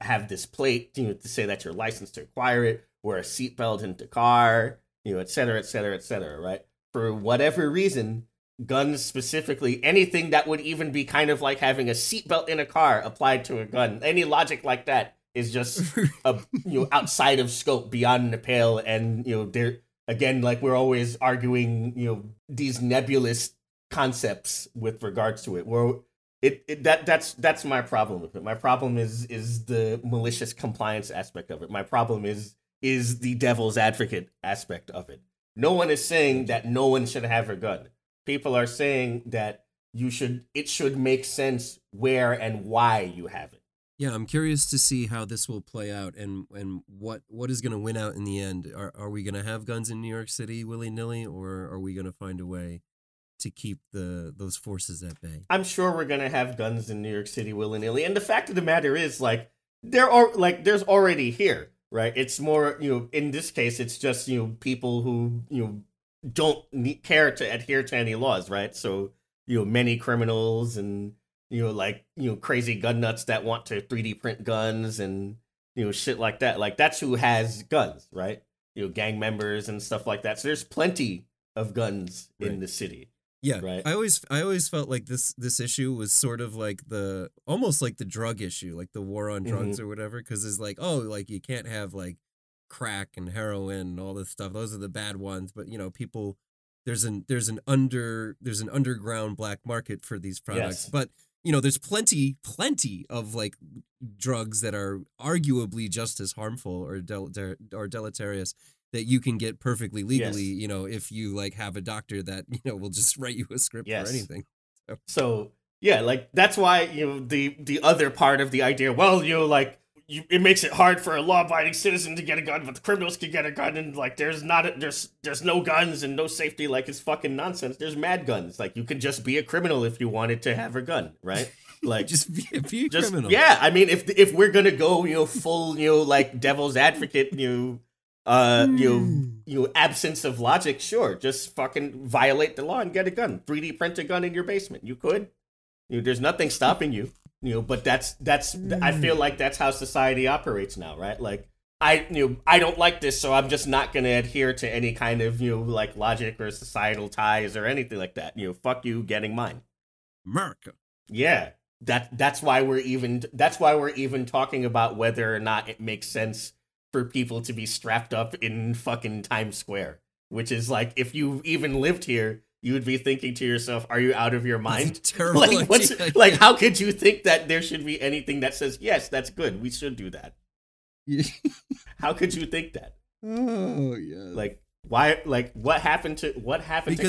Have this plate to say that you're licensed to acquire it. Wear a seatbelt in the car. Et cetera, et cetera, et cetera. Right? For whatever reason, guns specifically, anything that would even be kind of like having a seatbelt in a car applied to a gun, any logic like that is just outside of scope, beyond the pale, and there. Again, we're always arguing, these nebulous concepts with regards to it. Where that's my problem with it. My problem is the malicious compliance aspect of it. My problem is the devil's advocate aspect of it. No one is saying that no one should have a gun. People are saying that it should make sense where and why you have it. Yeah, I'm curious to see how this will play out and what is going to win out in the end. Are we going to have guns in New York City willy-nilly, or are we going to find a way to keep those forces at bay? I'm sure we're going to have guns in New York City willy-nilly. And the fact of the matter is, there's already here, right? It's more, in this case, it's just, people who, don't care to adhere to any laws, right? So, many criminals and... crazy gun nuts that want to 3D print guns and, shit like that. Like, that's who has guns, right? Gang members and stuff like that. So there's plenty of guns in the city. Yeah. Right. I always felt like this issue was sort of like almost like the drug issue, like the war on drugs or whatever. 'Cause it's like, you can't have crack and heroin and all this stuff. Those are the bad ones. But, people, there's an underground black market for these products. Yes. But, there's plenty of drugs that are arguably just as harmful or deleterious that you can get perfectly legally, yes. If you have a doctor that, will just write you a script yes. or anything. So yeah, that's why, the other part of the idea, it makes it hard for a law-abiding citizen to get a gun, but the criminals can get a gun, and there's no guns and no safety. It's fucking nonsense. There's mad guns. You can just be a criminal if you wanted to have a gun, right? Just be a criminal. Yeah, I mean, if we're gonna go, full, devil's advocate, absence of logic, sure, just fucking violate the law and get a gun. 3D print a gun in your basement. You could. There's nothing stopping you. But that's I feel like that's how society operates now, right? I don't like this, so I'm just not going to adhere to any kind of, logic or societal ties or anything like that. Fuck you getting mine. America. Yeah. That's why we're even talking about whether or not it makes sense for people to be strapped up in fucking Times Square, which is if you even lived here, you would be thinking to yourself, "Are you out of your mind? Terrible. How could you think that there should be anything that says yes, that's good. We should do that? How could you think that? Oh yeah. Why? What happened to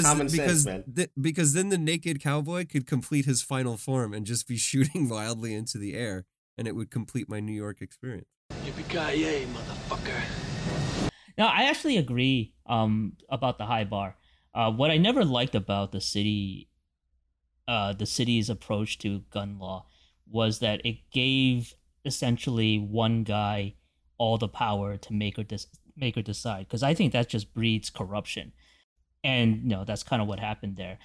common sense, man? Because then the naked cowboy could complete his final form and just be shooting wildly into the air, and it would complete my New York experience. Yippee-ki-yay, motherfucker! Now I actually agree about the high bar. What I never liked about the city's approach to gun law was that it gave essentially one guy all the power to make or decide. Because I think that just breeds corruption, and that's kind of what happened there.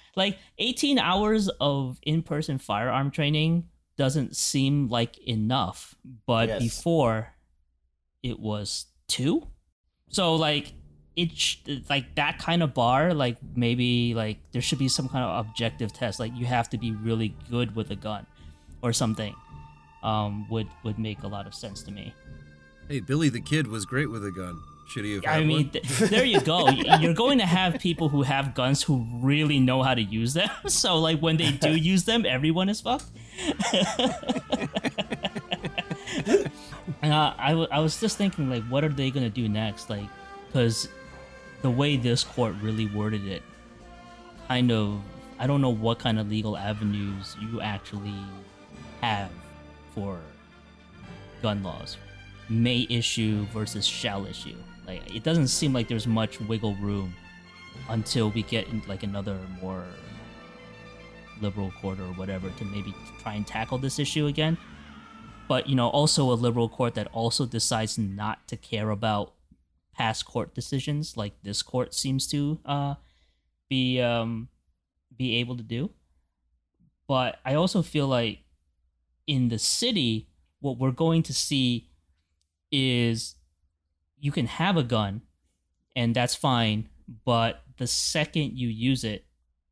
18 hours of in-person firearm training doesn't seem like enough, but yes. Before it was 2, so that kind of bar, maybe there should be some kind of objective test. You have to be really good with a gun or something would make a lot of sense to me. Hey, Billy the Kid was great with a gun. Should he have had one? There you go. You're going to have people who have guns who really know how to use them. So when they do use them, everyone is fucked. And I was just thinking, what are they going to do next? Because the way this court really worded it, kind of, I don't know what kind of legal avenues you actually have for gun laws. May issue versus shall issue. It doesn't seem like there's much wiggle room until we get another more liberal court or whatever to maybe try and tackle this issue again. But, also a liberal court that also decides not to care about past court decisions, like this court seems to be able to do. But I also feel like in the city, what we're going to see is you can have a gun, and that's fine, but the second you use it,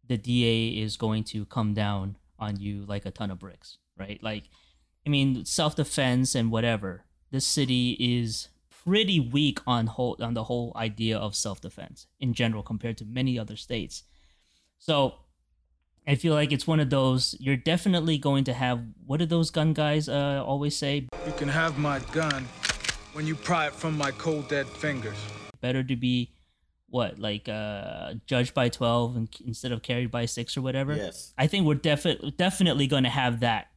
the DA is going to come down on you like a ton of bricks, right? Self-defense and whatever. This city is pretty weak on the whole idea of self-defense in general compared to many other states. So I feel like it's one of those, you're definitely going to have, what do those gun guys always say? You can have my gun when you pry it from my cold dead fingers. Better to be, what, like judged by 12 and instead of carried by 6 or whatever? Yes. I think we're definitely going to have that.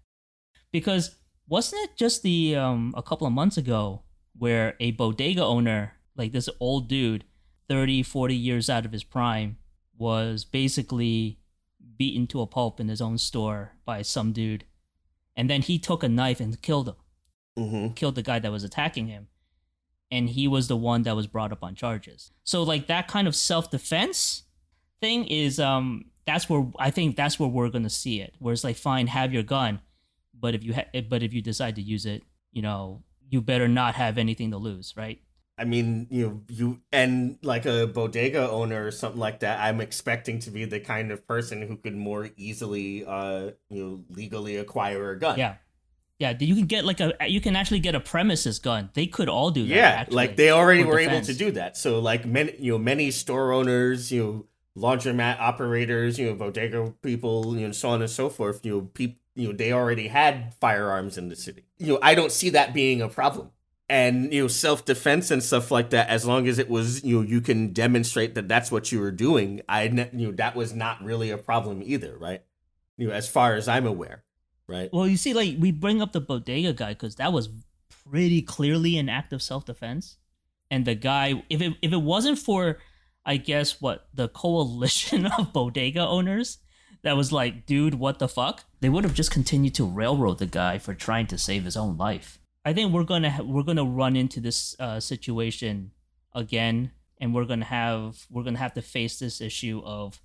Because wasn't it just the a couple of months ago where a bodega owner, like this old dude, 30, 40 years out of his prime, was basically beaten to a pulp in his own store by some dude, and then he took a knife and killed him. Mm-hmm. Killed the guy that was attacking him, and he was the one that was brought up on charges. So like that kind of self-defense thing is that's where I think that's where we're gonna see it, where it's like, fine, have your gun, but if you decide to use it, you know, you better not have anything to lose, right? I mean, you and like a bodega owner or something like that, I'm expecting to be the kind of person who could more easily, legally acquire a gun. Yeah. Yeah. You can get you can actually get a premises gun. They could all do that. Yeah. Actually, like they already were able to do that. So like many store owners, laundromat operators, bodega people, so on and so forth, they already had firearms in the city. I don't see that being a problem. And, self-defense and stuff like that, as long as it was, you can demonstrate that that's what you were doing. That was not really a problem either, right? As far as I'm aware, right? Well, you see, like, we bring up the bodega guy because that was pretty clearly an act of self-defense. And the guy, if it wasn't for, I guess, the coalition of bodega owners that was like, dude, what the fuck? They would have just continued to railroad the guy for trying to save his own life. I think we're gonna run into this situation again, and we're gonna have to face this issue of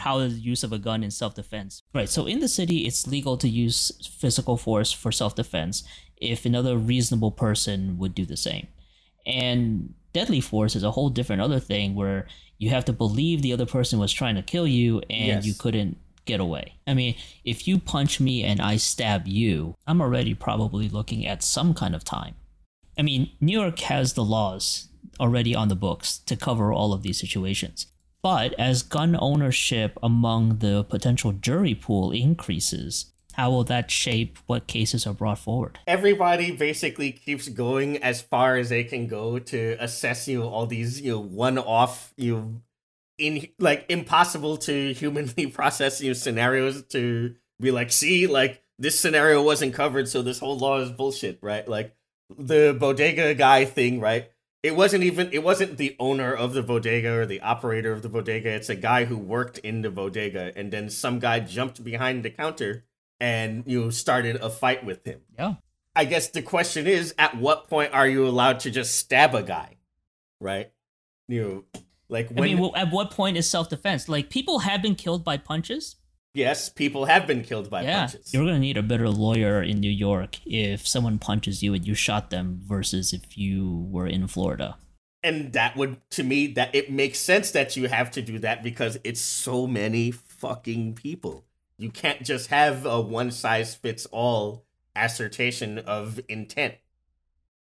how is the use of a gun in self-defense. Right. So in the city, it's legal to use physical force for self-defense if another reasonable person would do the same. And deadly force is a whole different other thing where you have to believe the other person was trying to kill you and you couldn't get away. I mean, if you punch me and I stab you, I'm already probably looking at some kind of time. I mean, New York has the laws already on the books to cover all of these situations. But as gun ownership among the potential jury pool increases, how will that shape what cases are brought forward? Everybody basically keeps going as far as they can go to assess all these one-off in like impossible to humanly process scenarios to be like, see, like this scenario wasn't covered, so this whole law is bullshit, right? Like the bodega guy thing, right? It wasn't the owner of the bodega or the operator of the bodega. It's a guy who worked in the bodega, and then some guy jumped behind the counter and started a fight with him. Yeah. I guess the question is, at what point are you allowed to just stab a guy, right? Like at what point is self-defense? Like, people have been killed by punches. Yes, people have been killed by punches. You're going to need a better lawyer in New York if someone punches you and you shot them versus if you were in Florida. And that would, to me, that it makes sense that you have to do that because it's so many fucking people. You can't just have a one-size-fits-all assertion of intent.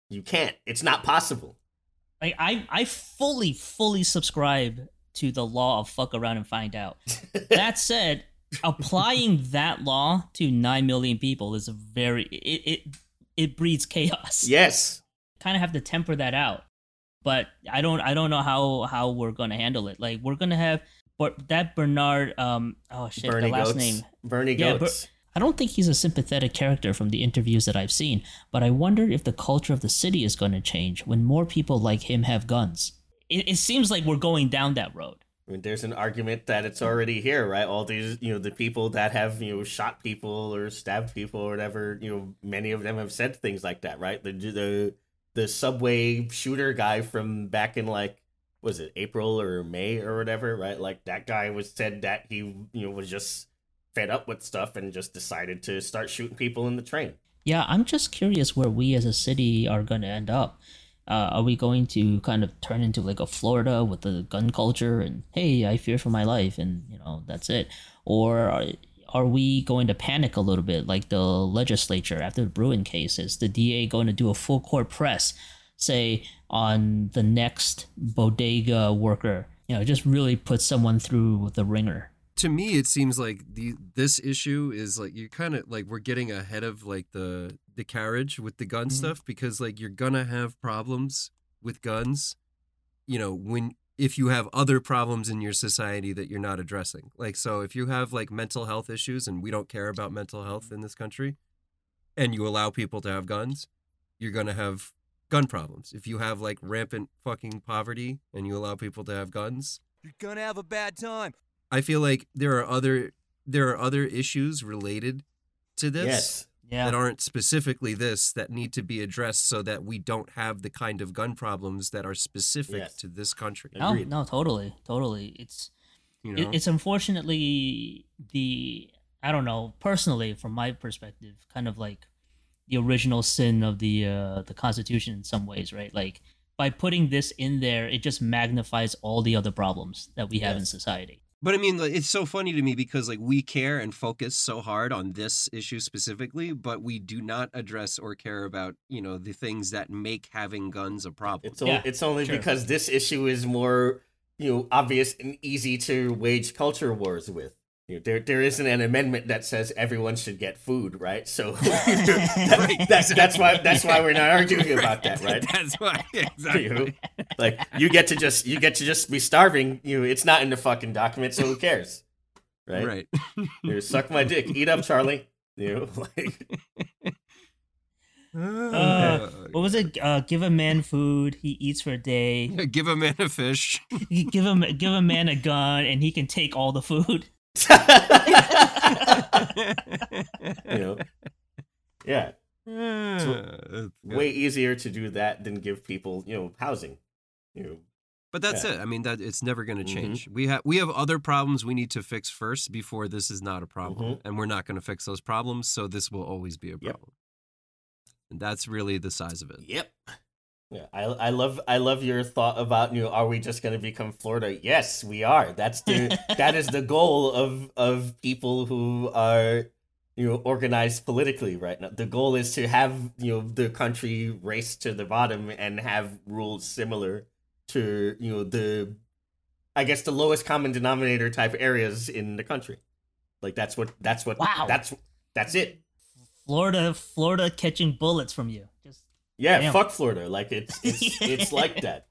You can't. It's not possible. Like, I fully subscribe to the law of fuck around and find out. That said, applying that law to 9 million people is it breeds chaos. Yes. Kind of have to temper that out. But I don't know how we're going to handle it. Like, we're going to have that Bernard Bernie the last Goetz. Name. Bernie Goetz. I don't think he's a sympathetic character from the interviews that I've seen, but I wonder if the culture of the city is going to change when more people like him have guns. It seems like we're going down that road. I mean, there's an argument that it's already here, right? All these, the people that have, shot people or stabbed people or whatever, many of them have said things like that, right? The subway shooter guy from back in, like, was it April or May or whatever, right? Like, that guy said that he, was just fed up with stuff and just decided to start shooting people in the train. Yeah, I'm just curious where we as a city are going to end up. Are we going to kind of turn into like a Florida with the gun culture and, hey, I fear for my life and, that's it? Or are we going to panic a little bit like the legislature after the Bruen case? Is the DA going to do a full court press, say, on the next bodega worker? Just really put someone through the ringer. to me, it seems like this issue is like you kind of like we're getting ahead of like the carriage with the gun stuff, because like you're gonna have problems with guns, you know, if you have other problems in your society that you're not addressing. Like, so if you have like mental health issues and we don't care about mental health in this country and you allow people to have guns, you're going to have gun problems. If you have like rampant fucking poverty and you allow people to have guns, you're going to have a bad time. I feel like there are other issues related to this that aren't specifically this that need to be addressed so that we don't have the kind of gun problems that are specific to this country. Agreed. No, totally. It's, you know? It's unfortunately I don't know, personally, from my perspective, kind of like the original sin of the Constitution in some ways, right? Like by putting this in there, it just magnifies all the other problems that we have in society. But I mean, like, it's so funny to me because like we care and focus so hard on this issue specifically, but we do not address or care about, you know, the things that make having guns a problem. It's only because this issue is more, you know, obvious and easy to wage culture wars with. You know, there isn't an amendment that says everyone should get food, right? So that's why we're not arguing about that, right? That's why, exactly. You know, like you get to just be starving. You know, it's not in the fucking document, so who cares, right? Right. You know, suck my dick, eat up, Charlie. You know, like. What was it? Give a man food, he eats for a day. Give a man a fish. Give a man a gun, and he can take all the food. You know? Yeah. So, way easier to do that than give people, you know, housing. You know. But that's it. I mean, that it's never going to change. We have other problems we need to fix first before this is not a problem, and we're not going to fix those problems, so this will always be a problem. And that's really the size of it. Yep. Yeah, I love your thought about, you know, are we just going to become Florida? Yes, we are. That is the goal of people who are, you know, organized politically right now. The goal is to have, you know, the country race to the bottom and have rules similar to, you know, the lowest common denominator type areas in the country. Like that's it. Florida catching bullets from you. Yeah, damn. Fuck Florida. Like it's it's like that.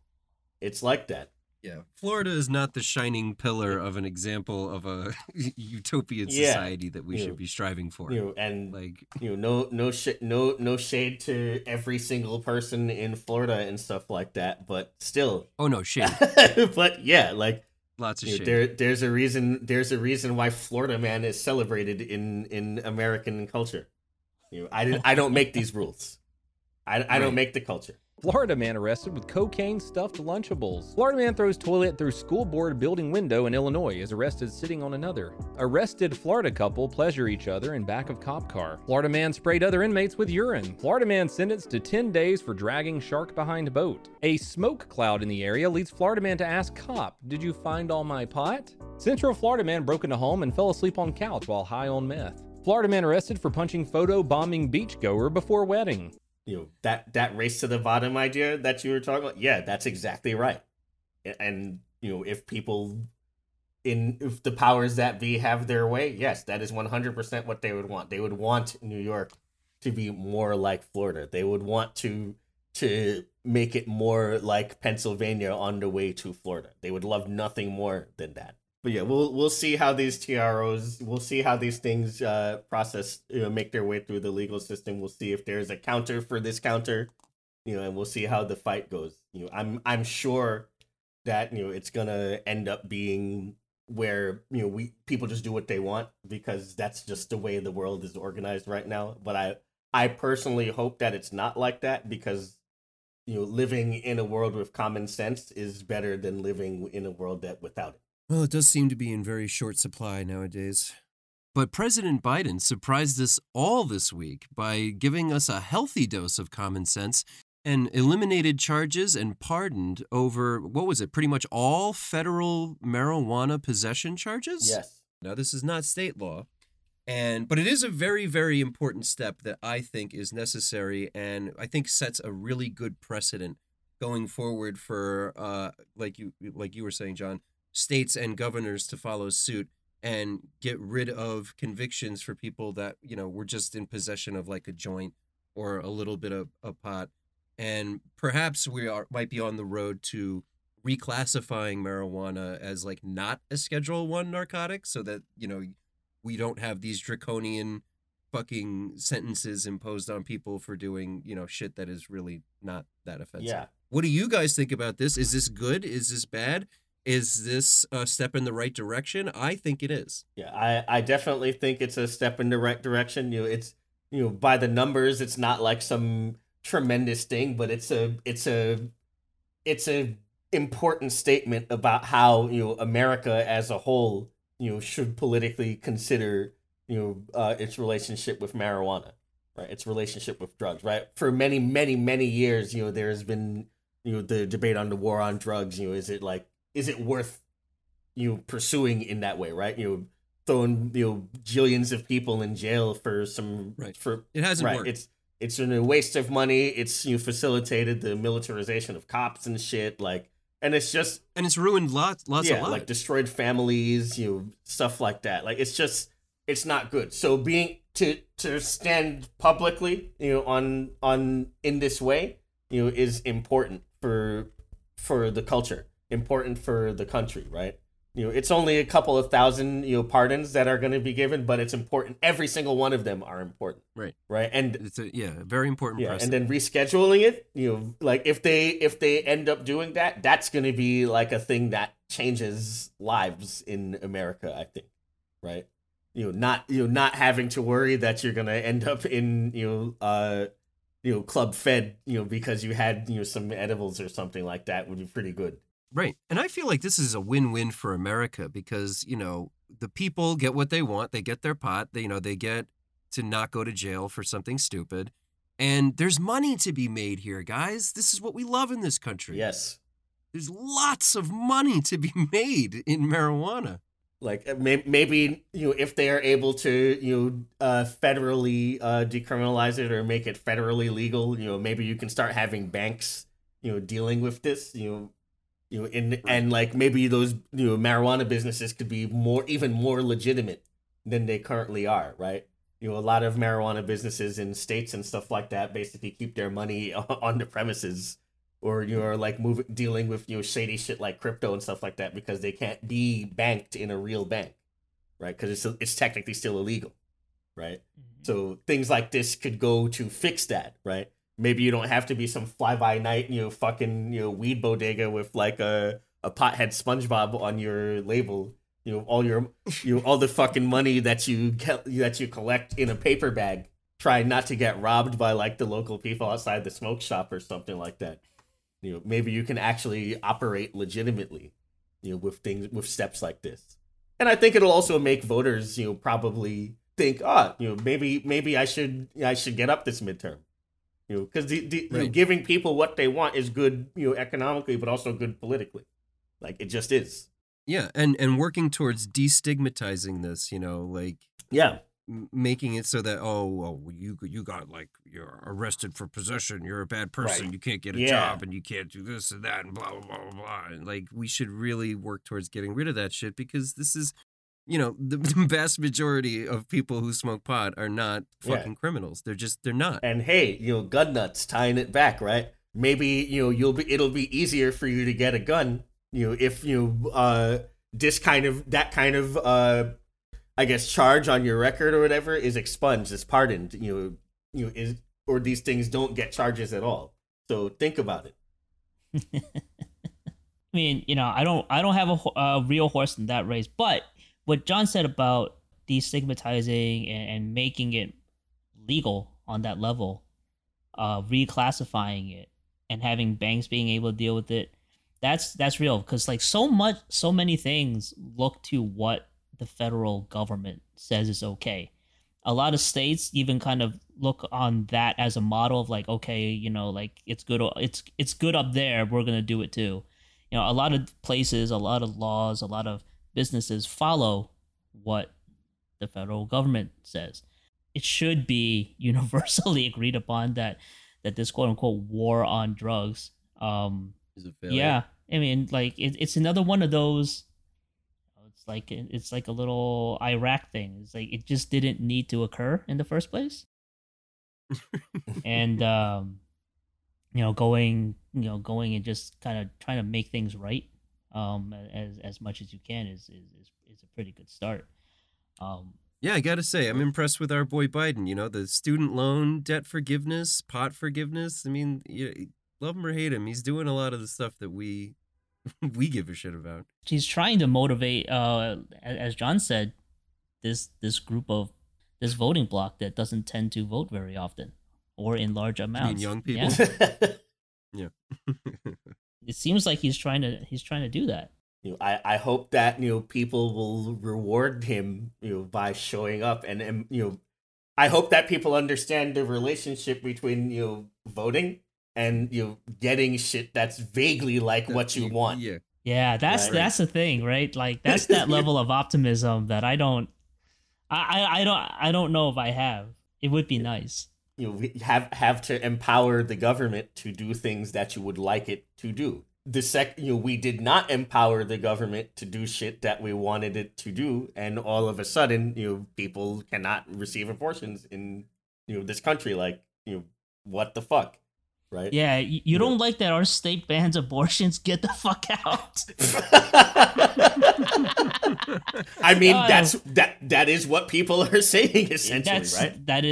It's like that. Yeah, Florida is not the shining pillar of an example of a utopian society that we should be striving for. You know, and like, you know, no shade to every single person in Florida and stuff like that. But still, oh no shade. But yeah, like lots of shade. There's a reason why Florida Man is celebrated in American culture. You know, I don't make these rules. I don't make the culture. Florida man arrested with cocaine-stuffed Lunchables. Florida man throws toilet through school board building window in Illinois, is arrested sitting on another. Arrested Florida couple pleasure each other in back of cop car. Florida man sprayed other inmates with urine. Florida man sentenced to 10 days for dragging shark behind boat. A smoke cloud in the area leads Florida man to ask cop, "Did you find all my pot?" Central Florida man broke into home and fell asleep on couch while high on meth. Florida man arrested for punching photo-bombing beachgoer before wedding. You know, that race to the bottom idea that you were talking about, yeah, that's exactly right. And, you know, if the powers that be have their way, yes, that is 100% what they would want. They would want New York to be more like Florida. They would want to make it more like Pennsylvania on the way to Florida. They would love nothing more than that. But yeah, we'll see how these TROs, we'll see how these things process, you know, make their way through the legal system. We'll see if there's a counter for this counter, you know, and we'll see how the fight goes. You know, I'm sure that, you know, it's gonna end up being where, you know, people just do what they want because that's just the way the world is organized right now. But I personally hope that it's not like that because, you know, living in a world with common sense is better than living in a world that without it. Well, it does seem to be in very short supply nowadays. But President Biden surprised us all this week by giving us a healthy dose of common sense and eliminated charges and pardoned over, what was it, pretty much all federal marijuana possession charges? Yes. Now, this is not state law, but it is a very, very important step that I think is necessary and I think sets a really good precedent going forward for, like you were saying, John, states and governors to follow suit and get rid of convictions for people that, you know, were just in possession of like a joint or a little bit of a pot. And perhaps we might be on the road to reclassifying marijuana as like not a Schedule I narcotic, so that, you know, we don't have these draconian fucking sentences imposed on people for doing, you know, shit that is really not that offensive. Yeah. What do you guys think about this? Is this good? Is this bad? Is this a step in the right direction? I think it is. Yeah, I definitely think it's a step in the right direction. You know, it's, you know, by the numbers, it's not like some tremendous thing, but it's a important statement about how, you know, America as a whole, you know, should politically consider, you know, its relationship with marijuana, right? Its relationship with drugs, right? For many, many, many years, you know, there has been, you know, the debate on the war on drugs. You know, is it worth, you know, pursuing in that way, right? You know, throwing, you know, jillions of people in jail for some, right? For it hasn't worked. It's a waste of money. It's, you know, facilitated the militarization of cops and shit, like, and it's just, and it's ruined lots of lives, like destroyed families, you know, stuff like that. Like, it's just, it's not good. So being to stand publicly, you know, on in this way, you know, is important for the culture. Important for the country, right? You know, it's only a couple of thousand, you know, pardons that are going to be given, but it's important. Every single one of them are important, right? And it's a very important precedent. And then rescheduling it, you know, like if they end up doing that, that's going to be like a thing that changes lives in America, I think, right? You know, not having to worry that you're going to end up in, you know, club fed, you know, because you had, you know, some edibles or something like that would be pretty good. Right. And I feel like this is a win-win for America because, you know, the people get what they want. They get their pot. They, you know, they get to not go to jail for something stupid. And there's money to be made here, guys. This is what we love in this country. Yes. There's lots of money to be made in marijuana. Like maybe, you know, if they are able to, you know, federally decriminalize it or make it federally legal, you know, maybe you can start having banks, you know, dealing with this, you know. You know, and like maybe those, you know, marijuana businesses could be even more legitimate than they currently are, right? You know, a lot of marijuana businesses in states and stuff like that basically keep their money on the premises, or you're like dealing with, you know, shady shit like crypto and stuff like that because they can't be banked in a real bank, right? Because it's technically still illegal, right? Mm-hmm. So things like this could go to fix that, right? Maybe you don't have to be some fly-by-night, you know, fucking, you know, weed bodega with like a pothead SpongeBob on your label. You know, all the fucking money that you collect in a paper bag. Try not to get robbed by like the local people outside the smoke shop or something like that. You know, maybe you can actually operate legitimately, you know, with steps like this. And I think it'll also make voters, you know, probably think, oh, you know, maybe I should get up this midterm. You know, because you know, giving people what they want is good, you know, economically, but also good politically. Like, it just is. Yeah, and working towards destigmatizing this, you know, like, yeah, making it so that, oh, well, you got like, you're arrested for possession, you're a bad person, right. You can't get a job, and you can't do this and that, and blah blah blah blah. And like, we should really work towards getting rid of that shit because this is, you know, the vast majority of people who smoke pot are not fucking criminals. They're not. And hey, you know, gun nuts, tying it back, right? Maybe, you know, it'll be easier for you to get a gun, you know, if you that kind of charge on your record or whatever is expunged, is pardoned, or these things don't get charges at all. So think about it. I mean, you know, I don't have a real horse in that race, but what John said about destigmatizing and making it legal on that level, reclassifying it and having banks being able to deal with it, that's real. Because like so many things look to what the federal government says is okay. A lot of states even kind of look on that as a model of like, okay, you know, like it's good up there. We're gonna do it too. You know, a lot of places, a lot of laws, a lot of businesses follow what the federal government says. It should be universally agreed upon that this quote unquote war on drugs is a failure. Yeah, I mean, like it's another one of those It's like a little Iraq thing. It's like it just didn't need to occur in the first place. And going and just kind of trying to make things right as much as you can is a pretty good start. Yeah, I gotta say, I'm impressed with our boy Biden. You know, the student loan debt forgiveness, pot forgiveness. I mean, love him or hate him, he's doing a lot of the stuff that we give a shit about. He's trying to motivate, as John said, this group of this voting bloc that doesn't tend to vote very often or in large amounts. You mean young people? Yeah. Yeah. It seems like he's trying to do that. You know, I hope that people will reward him by showing up, and I hope that people understand the relationship between voting and getting shit that's vaguely like what you want. Yeah, that's the thing, right? Like that's that level of optimism that I don't know if I have. It would be nice. We have to empower the government to do things that you would like it to do. We did not empower the government to do shit that we wanted it to do, and all of a sudden, people cannot receive abortions in this country. Like, what the fuck, right? Yeah, you don't like that our state bans abortions? Get the fuck out! I mean, that is what people are saying essentially, right? That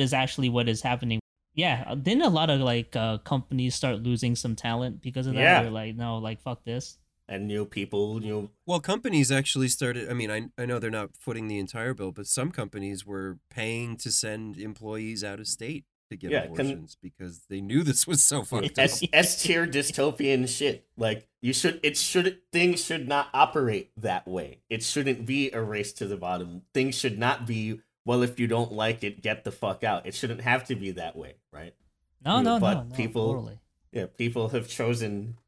is actually what is happening. Yeah, didn't a lot of companies start losing some talent because of that? Yeah. They're like, no, like fuck this. And people, well, companies actually started. I mean, I know they're not footing the entire bill, but some companies were paying to send employees out of state to get abortions because they knew this was so fucked up. S-tier dystopian shit. Like things should not operate that way. It shouldn't be a race to the bottom. Things should not be, well, if you don't like it, get the fuck out. It shouldn't have to be that way, right? No. People, totally. Yeah, people have chosen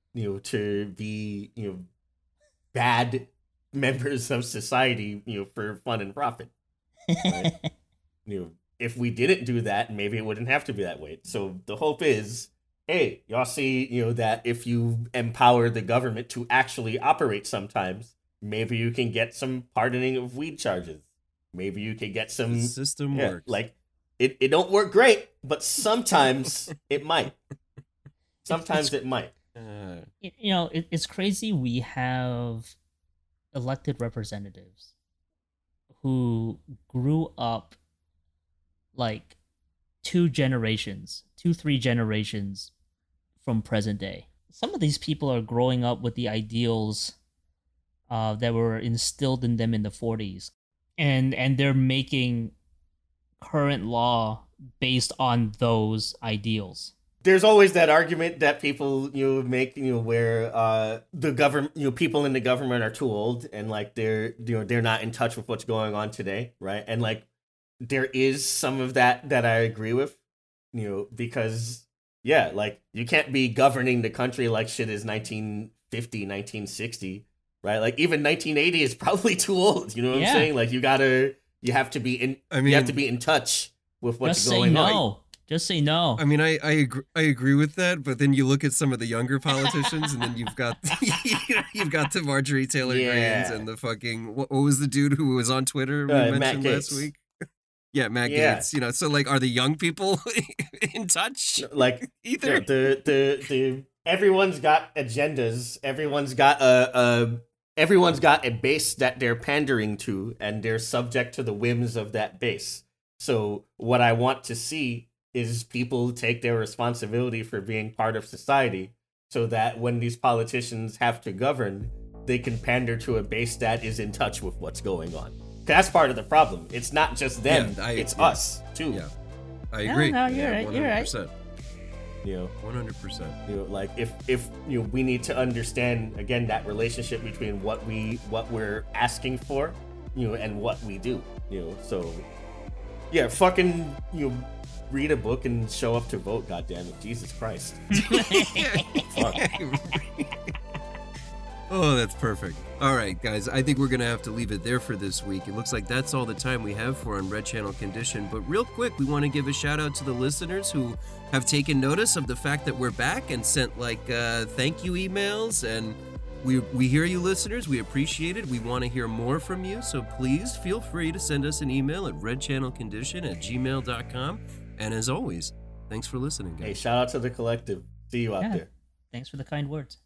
to be bad members of society for fun and profit. Right? If we didn't do that, maybe it wouldn't have to be that way. So the hope is, hey, y'all see, that if you empower the government to actually operate, sometimes maybe you can get some pardoning of weed charges. Maybe you can get some... The system works. Like, it don't work great, but sometimes it might. Sometimes it might. It's crazy. We have elected representatives who grew up like 2-3 generations from present day. Some of these people are growing up with the ideals that were instilled in them in the 40s. And they're making current law based on those ideals. There's always that argument that people make where the government people in the government are too old and like they're they're not in touch with what's going on today, right? And like there is some of that I agree with, because like you can't be governing the country like shit is 1950, 1960. Right, like even 1980 is probably too old. You know what I'm saying? Like you have to be in touch with what's going on. Just say no. I mean, I agree with that, but then you look at some of the younger politicians, and then you've got the Marjorie Taylor Greens and the fucking what was the dude who was on Twitter we mentioned last week? Yeah, Matt Gaetz. You know, so like, are the young people in touch? Like either the everyone's got agendas. Everyone's got a base that they're pandering to, and they're subject to the whims of that base. So what I want to see is people take their responsibility for being part of society so that when these politicians have to govern, they can pander to a base that is in touch with what's going on. That's part of the problem. It's not just them. It's us, too. Yeah, I agree. No, you're right. 100%. You're right. 100%. Like if we need to understand again that relationship between what we're asking for, and what we do, So, yeah, fucking read a book and show up to vote. Goddamn it, Jesus Christ! Fuck. Oh, that's perfect. All right, guys, I think we're going to have to leave it there for this week. It looks like that's all the time we have for on Red Channel Condition. But real quick, we want to give a shout out to the listeners who have taken notice of the fact that we're back and sent thank you emails and We hear you, listeners. We appreciate it. We want to hear more from you. So please feel free to send us an email at redchannelcondition@gmail.com. And as always, thanks for listening, guys. Hey, shout out to the collective. See you out there. Thanks for the kind words.